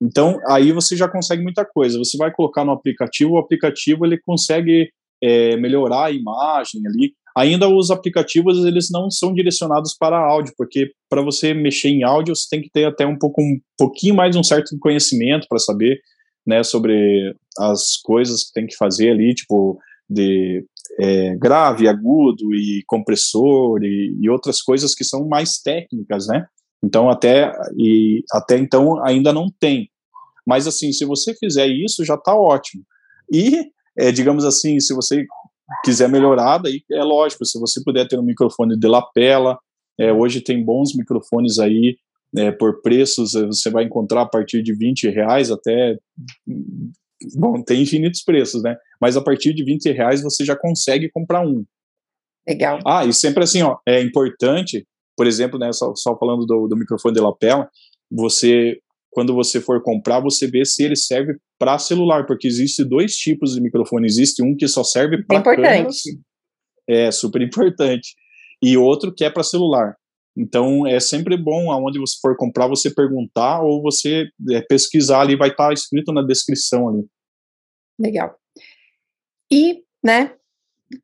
Então, aí você já consegue muita coisa, você vai colocar no aplicativo, o aplicativo ele consegue é, melhorar a imagem ali. Ainda os aplicativos, eles não são direcionados para áudio, porque para você mexer em áudio, você tem que ter até um, pouco, um pouquinho mais um certo conhecimento para saber, né, sobre as coisas que tem que fazer ali, tipo, de é, grave, agudo e compressor e, e outras coisas que são mais técnicas, né? Então, até, e, até então, ainda não tem. Mas, assim, se você fizer isso, já está ótimo. E, é, digamos assim, se você quiser melhorar, daí é lógico, se você puder ter um microfone de lapela, é, hoje tem bons microfones aí, é, por preços, você vai encontrar a partir de vinte reais até, bom, tem infinitos preços, né, mas a partir de vinte reais você já consegue comprar um. Legal. Ah, e sempre assim, ó, é importante, por exemplo, né, só, só falando do, do microfone de lapela, você, quando você for comprar, você vê se ele serve para celular, porque existe dois tipos de microfone, existe um que só serve para câmeras, é super importante, e outro que é para celular. Então é sempre bom, aonde você for comprar, você perguntar ou você é, pesquisar ali, vai estar tá escrito na descrição ali. Legal. E, né,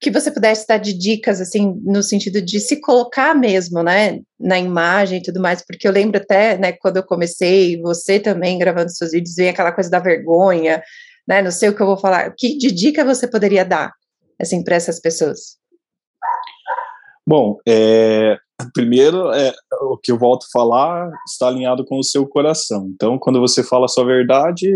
que você pudesse dar de dicas, assim, no sentido de se colocar mesmo, né, na imagem e tudo mais, porque eu lembro até, né, quando eu comecei, você também gravando seus vídeos, vem aquela coisa da vergonha, né, não sei o que eu vou falar, que de dica você poderia dar, assim, para essas pessoas? Bom, é, primeiro, é, o que eu volto a falar está alinhado com o seu coração, então, quando você fala a sua verdade,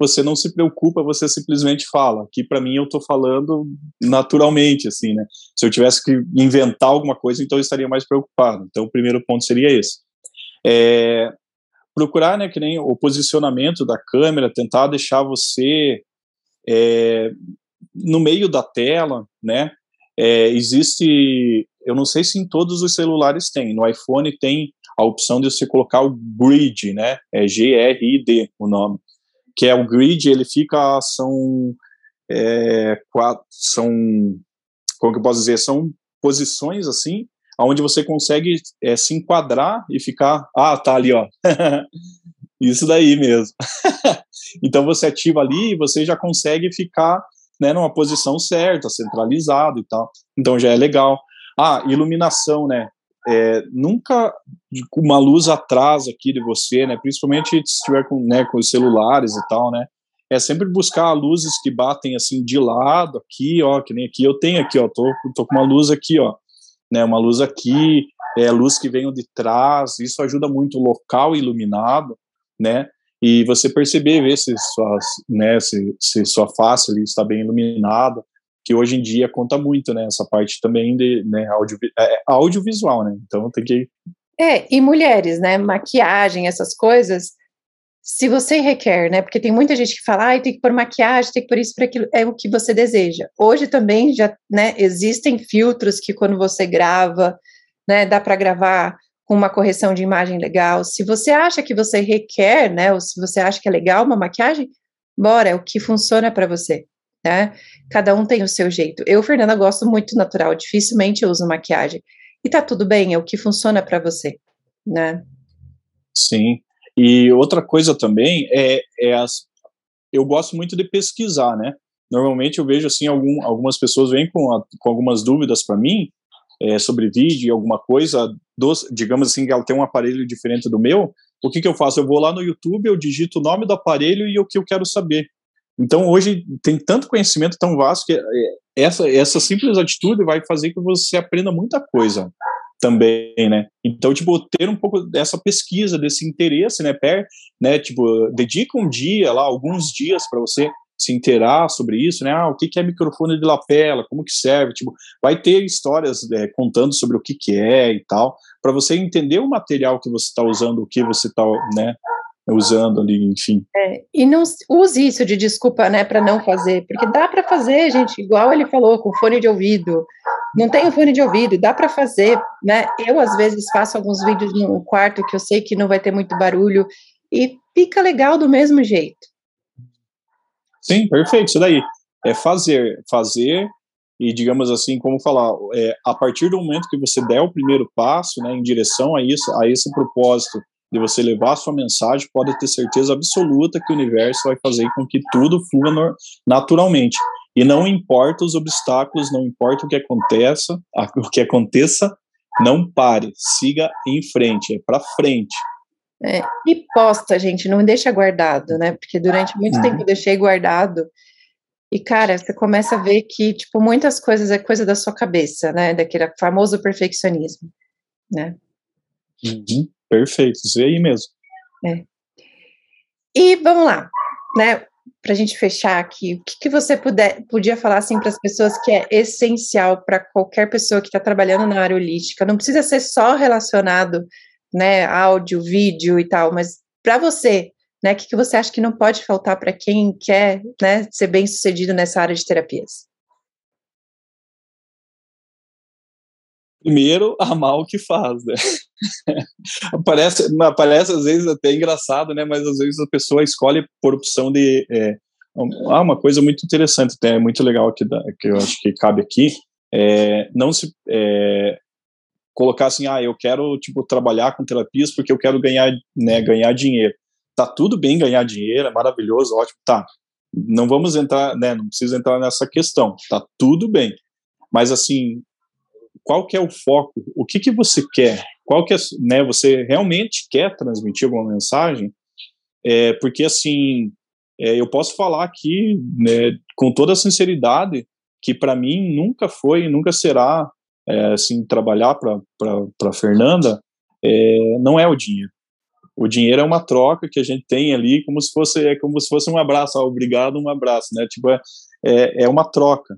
você não se preocupa, você simplesmente fala. Que para mim eu tô falando naturalmente, assim, né? Se eu tivesse que inventar alguma coisa, então eu estaria mais preocupado. Então o primeiro ponto seria esse. É, procurar, né, que nem o posicionamento da câmera, tentar deixar você é, no meio da tela, né? É, existe, eu não sei se em todos os celulares tem, no iPhone tem a opção de você colocar o grid, né? É G R I D o nome. Que é o grid, ele fica, são, é, quatro, são, como que eu posso dizer, são posições, assim, onde você consegue é, se enquadrar e ficar, ah, tá ali, ó, isso daí mesmo. Então você ativa ali e você já consegue ficar, né, numa posição certa, centralizado e tal, então já é legal. Ah, iluminação, né, é, nunca uma luz atrás aqui de você, né, principalmente se estiver com, né, com os celulares e tal, né, é sempre buscar luzes que batem assim de lado, aqui, ó, que nem aqui, eu tenho aqui, ó, tô, tô com uma luz aqui, ó, né, uma luz aqui, é, luz que vem de trás, isso ajuda muito o local iluminado, né, e você perceber, ver se sua, né, se, se sua face ali está bem iluminada, que hoje em dia conta muito, né, essa parte também de, né, audio, é, audiovisual, né, então tem que... É, e mulheres, né, maquiagem, essas coisas, se você requer, né? Porque tem muita gente que fala, ah, tem que pôr maquiagem, tem que pôr isso, por aquilo, é o que você deseja. Hoje também já, né, existem filtros que quando você grava, né, dá para gravar com uma correção de imagem legal. Se você acha que você requer, né, ou se você acha que é legal uma maquiagem, bora, é o que funciona para você, né? Cada um tem o seu jeito. Eu, Fernanda, gosto muito natural, dificilmente eu uso maquiagem. E tá tudo bem, é o que funciona para você, né? Sim. E outra coisa também é, é as, eu gosto muito de pesquisar, né? Normalmente eu vejo assim, algum, algumas pessoas vêm com, a, com algumas dúvidas para mim é, sobre vídeo, alguma coisa, dos, digamos assim, que ela tem um aparelho diferente do meu. O que que eu faço? Eu vou lá no YouTube, eu digito o nome do aparelho e o que eu quero saber. Então hoje tem tanto conhecimento tão vasto que essa, essa simples atitude vai fazer que você aprenda muita coisa também, né? Então, tipo, ter um pouco dessa pesquisa, desse interesse, né, per, né, tipo, dedica um dia lá, alguns dias para você se inteirar sobre isso, né? Ah, o que que é microfone de lapela, como que serve, tipo, vai ter histórias é, contando sobre o que que é e tal, para você entender o material que você está usando, o que você está, né, usando ali, enfim. É, e não use isso de desculpa, né, para não fazer, porque dá para fazer, gente, igual ele falou, com fone de ouvido, não tenho fone de ouvido, dá para fazer, né, eu às vezes faço alguns vídeos no quarto que eu sei que não vai ter muito barulho, e fica legal do mesmo jeito. Sim, perfeito, isso daí, é fazer, fazer, e digamos assim, como falar, é, a partir do momento que você der o primeiro passo, né, em direção a isso, a esse propósito de você levar a sua mensagem, pode ter certeza absoluta que o universo vai fazer com que tudo flua no, naturalmente, e não importa os obstáculos, não importa o que aconteça, o que aconteça, não pare, siga em frente, é pra frente. É, e posta, gente, não deixa guardado, né, porque durante muito uhum. tempo eu deixei guardado, e cara, você começa a ver que, tipo, muitas coisas é coisa da sua cabeça, né, daquele famoso perfeccionismo, né. Uhum, perfeito, isso aí mesmo. É. E vamos lá, né, pra gente fechar aqui, o que, que você puder, podia falar, assim, para as pessoas que é essencial para qualquer pessoa que tá trabalhando na área holística, não precisa ser só relacionado, né, áudio, vídeo e tal, mas para você, né, o que, que você acha que não pode faltar para quem quer, né, ser bem sucedido nessa área de terapias? Primeiro, amar o que faz, né? Parece, parece às vezes até engraçado, né, mas às vezes a pessoa escolhe por opção de é, uma coisa muito interessante, né, muito legal que, que eu acho que cabe aqui, é, não se é, colocar assim, ah, eu quero, tipo, trabalhar com terapias porque eu quero ganhar, né, ganhar dinheiro. Tá tudo bem ganhar dinheiro, é maravilhoso, ótimo, tá. Não vamos entrar, né, não precisa entrar nessa questão, tá tudo bem. Mas, assim, qual que é o foco? O que que você quer? Qual que é, né, você realmente quer transmitir alguma mensagem? É, porque, assim, é, eu posso falar aqui, né, com toda a sinceridade, que para mim nunca foi, nunca será, é, assim, trabalhar para para Fernanda, é, não é o dinheiro. O dinheiro é uma troca que a gente tem ali, como se fosse, é como se fosse um abraço, ah, obrigado, um abraço, né? Tipo, é, é, é uma troca.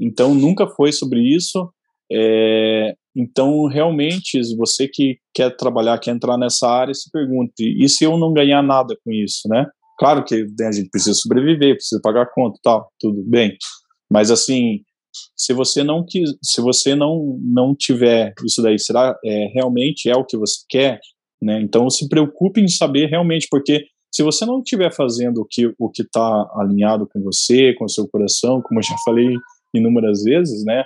Então, nunca foi sobre isso. É, então, realmente, você que quer trabalhar, quer entrar nessa área, se pergunte, e se eu não ganhar nada com isso, né? Claro que a gente precisa sobreviver, precisa pagar a conta, tal, tudo bem. Mas, assim, se você não quis, se você não não tiver isso daí, será é, realmente é o que você quer, né? Então se preocupe em saber realmente, porque se você não estiver fazendo o que o que está alinhado com você, com o seu coração, como eu já falei inúmeras vezes, né?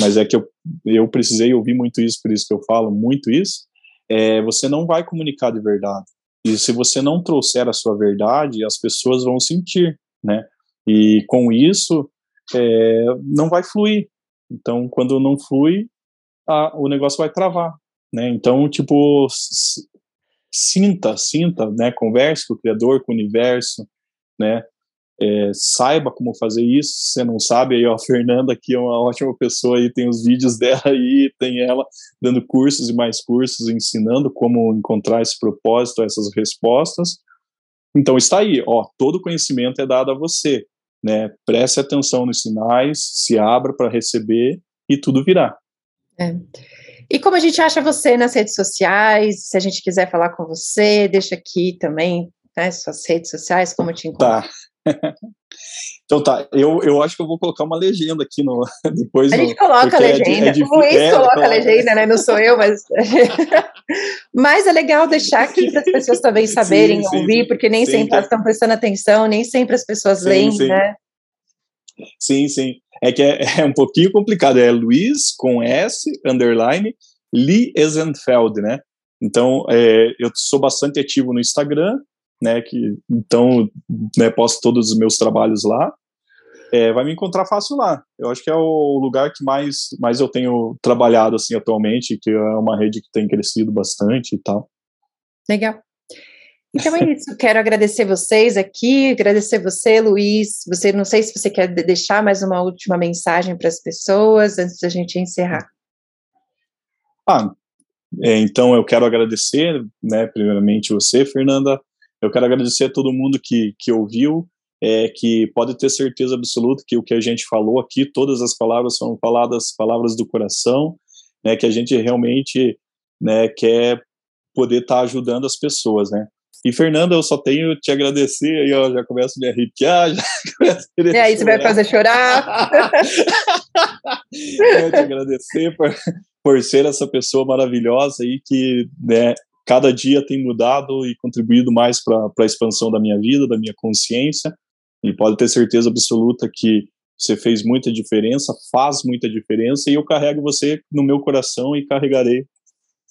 Mas é que eu eu precisei ouvir muito isso, por isso que eu falo muito isso. É, você não vai comunicar de verdade. E se você não trouxer a sua verdade, as pessoas vão sentir, né? E com isso É, não vai fluir. Então, quando não flui, a, o negócio vai travar, né? Então, tipo, sinta, sinta, né? Converse com o Criador, com o Universo, né? É, saiba como fazer isso. Se você não sabe, aí, ó, a Fernanda aqui é uma ótima pessoa, aí tem os vídeos dela aí, tem ela dando cursos e mais cursos, ensinando como encontrar esse propósito, essas respostas. Então, está aí, ó, todo conhecimento é dado a você, né? Preste atenção nos sinais, se abra para receber e tudo virá. É. E como a gente acha você nas redes sociais, se a gente quiser falar com você, deixa aqui também né, suas redes sociais, como te encontrar. Tá. Então tá, eu, eu acho que eu vou colocar uma legenda aqui no, depois. A gente no, coloca a legenda, é de, é de, o Luiz é, coloca é, a legenda, né? Não sou eu, mas mas é legal deixar aqui para as pessoas também saberem, sim, ouvir, sim, porque nem sim, sempre tá. elas estão prestando atenção, nem sempre as pessoas sim, leem, sim. né? Sim, sim, é que é, é um pouquinho complicado, é Luiz com S, underline, Lee Eisenfeld, né? Então, é, eu sou bastante ativo no Instagram, né, que, então, né, posto todos os meus trabalhos lá, é, vai me encontrar fácil lá. Eu acho que é o lugar que mais, mais eu tenho trabalhado, assim, atualmente, que é uma rede que tem crescido bastante e tal. Legal. Então é isso, quero agradecer vocês aqui, agradecer você, Luiz, você, não sei se você quer deixar mais uma última mensagem para as pessoas, antes da gente encerrar. Ah, é, então eu quero agradecer, né, primeiramente você, Fernanda. Eu quero agradecer a todo mundo que, que ouviu, é, que pode ter certeza absoluta que o que a gente falou aqui, todas as palavras foram faladas, palavras do coração, né, que a gente realmente, né, quer poder estar tá ajudando as pessoas, né. E, Fernanda, eu só tenho te agradecer, aí ó, já começo a me arrepiar, já começo a me... E aí, você vai fazer chorar? Eu te agradecer por, por ser essa pessoa maravilhosa aí que, né, cada dia tem mudado e contribuído mais para a expansão da minha vida, da minha consciência, e pode ter certeza absoluta que você fez muita diferença, faz muita diferença, e eu carrego você no meu coração e carregarei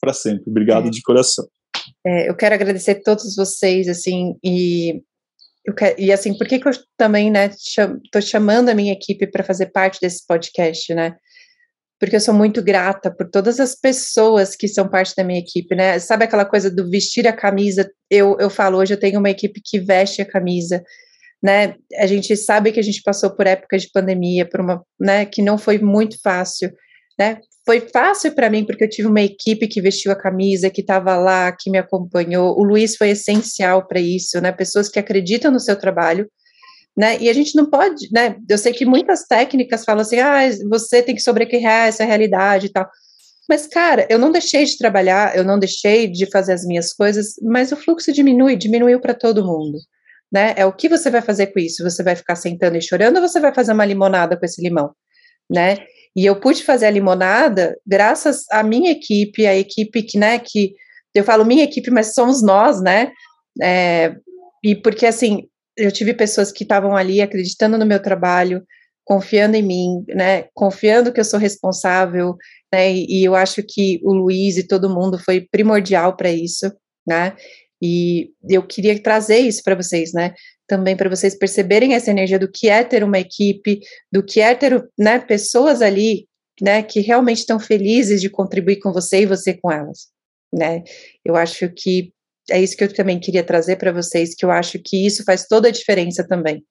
para sempre. Obrigado é. de coração. É, eu quero agradecer a todos vocês, assim, e, eu quero, e assim, por que que eu também, né, estou chamando a minha equipe para fazer parte desse podcast, né? Porque eu sou muito grata por todas as pessoas que são parte da minha equipe, né? Sabe aquela coisa do vestir a camisa? Eu, eu falo, hoje eu tenho uma equipe que veste a camisa, né? A gente sabe que a gente passou por épocas de pandemia, por uma, né, que não foi muito fácil, né? Foi fácil para mim porque eu tive uma equipe que vestiu a camisa, que estava lá, que me acompanhou. O Luiz foi essencial para isso, né? Pessoas que acreditam no seu trabalho, né? E a gente não pode, né? Eu sei que muitas técnicas falam assim, ah, você tem que sobrecarregar essa realidade e tal. Mas, cara, eu não deixei de trabalhar, eu não deixei de fazer as minhas coisas, mas o fluxo diminui, diminuiu para todo mundo, né? É o que você vai fazer com isso? Você vai ficar sentando e chorando ou você vai fazer uma limonada com esse limão, né? E eu pude fazer a limonada graças à minha equipe, a equipe que, né, que eu falo minha equipe, mas somos nós, né? É, e porque, assim, eu tive pessoas que estavam ali acreditando no meu trabalho, confiando em mim, né, confiando que eu sou responsável, né, e, e eu acho que o Luiz e todo mundo foi primordial para isso, né, e eu queria trazer isso para vocês, né, também para vocês perceberem essa energia do que é ter uma equipe, do que é ter, né, pessoas ali, né, que realmente estão felizes de contribuir com você e você com elas, né, eu acho que é isso que eu também queria trazer para vocês, que eu acho que isso faz toda a diferença também,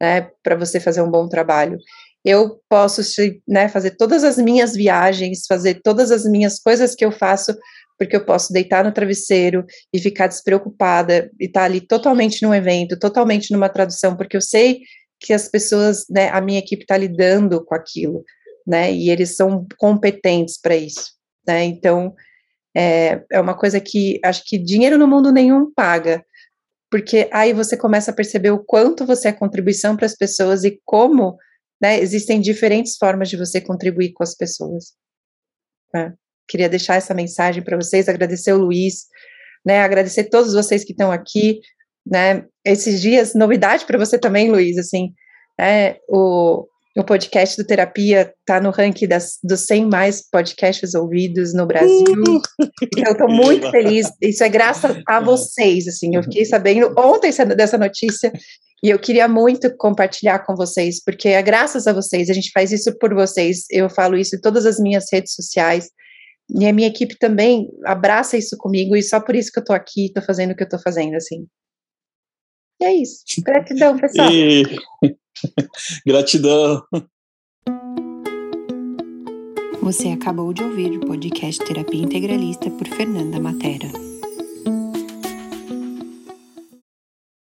né, para você fazer um bom trabalho. Eu posso, né, fazer todas as minhas viagens, fazer todas as minhas coisas que eu faço, porque eu posso deitar no travesseiro e ficar despreocupada e estar ali totalmente num evento, totalmente numa tradução, porque eu sei que as pessoas, né, a minha equipe está lidando com aquilo, né, e eles são competentes para isso, né, então... É, é uma coisa que acho que dinheiro no mundo nenhum paga, porque aí você começa a perceber o quanto você é contribuição para as pessoas e como, né, existem diferentes formas de você contribuir com as pessoas. Tá? Queria deixar essa mensagem para vocês, agradecer o Luiz, né, agradecer todos vocês que estão aqui, né, esses dias, novidade para você também, Luiz, assim, né, o... O podcast do Terapia está no ranking das, dos cem mais podcasts ouvidos no Brasil. Então, eu estou muito feliz. Isso é graças a vocês, assim. Eu fiquei sabendo ontem dessa notícia e eu queria muito compartilhar com vocês, porque é graças a vocês. A gente faz isso por vocês. Eu falo isso em todas as minhas redes sociais. E a minha equipe também abraça isso comigo e só por isso que eu estou aqui, estou fazendo o que eu estou fazendo, assim. E é isso. Gratidão, pessoal. E... Gratidão. Você acabou de ouvir o podcast Terapia Integralista por Fernanda Mattera.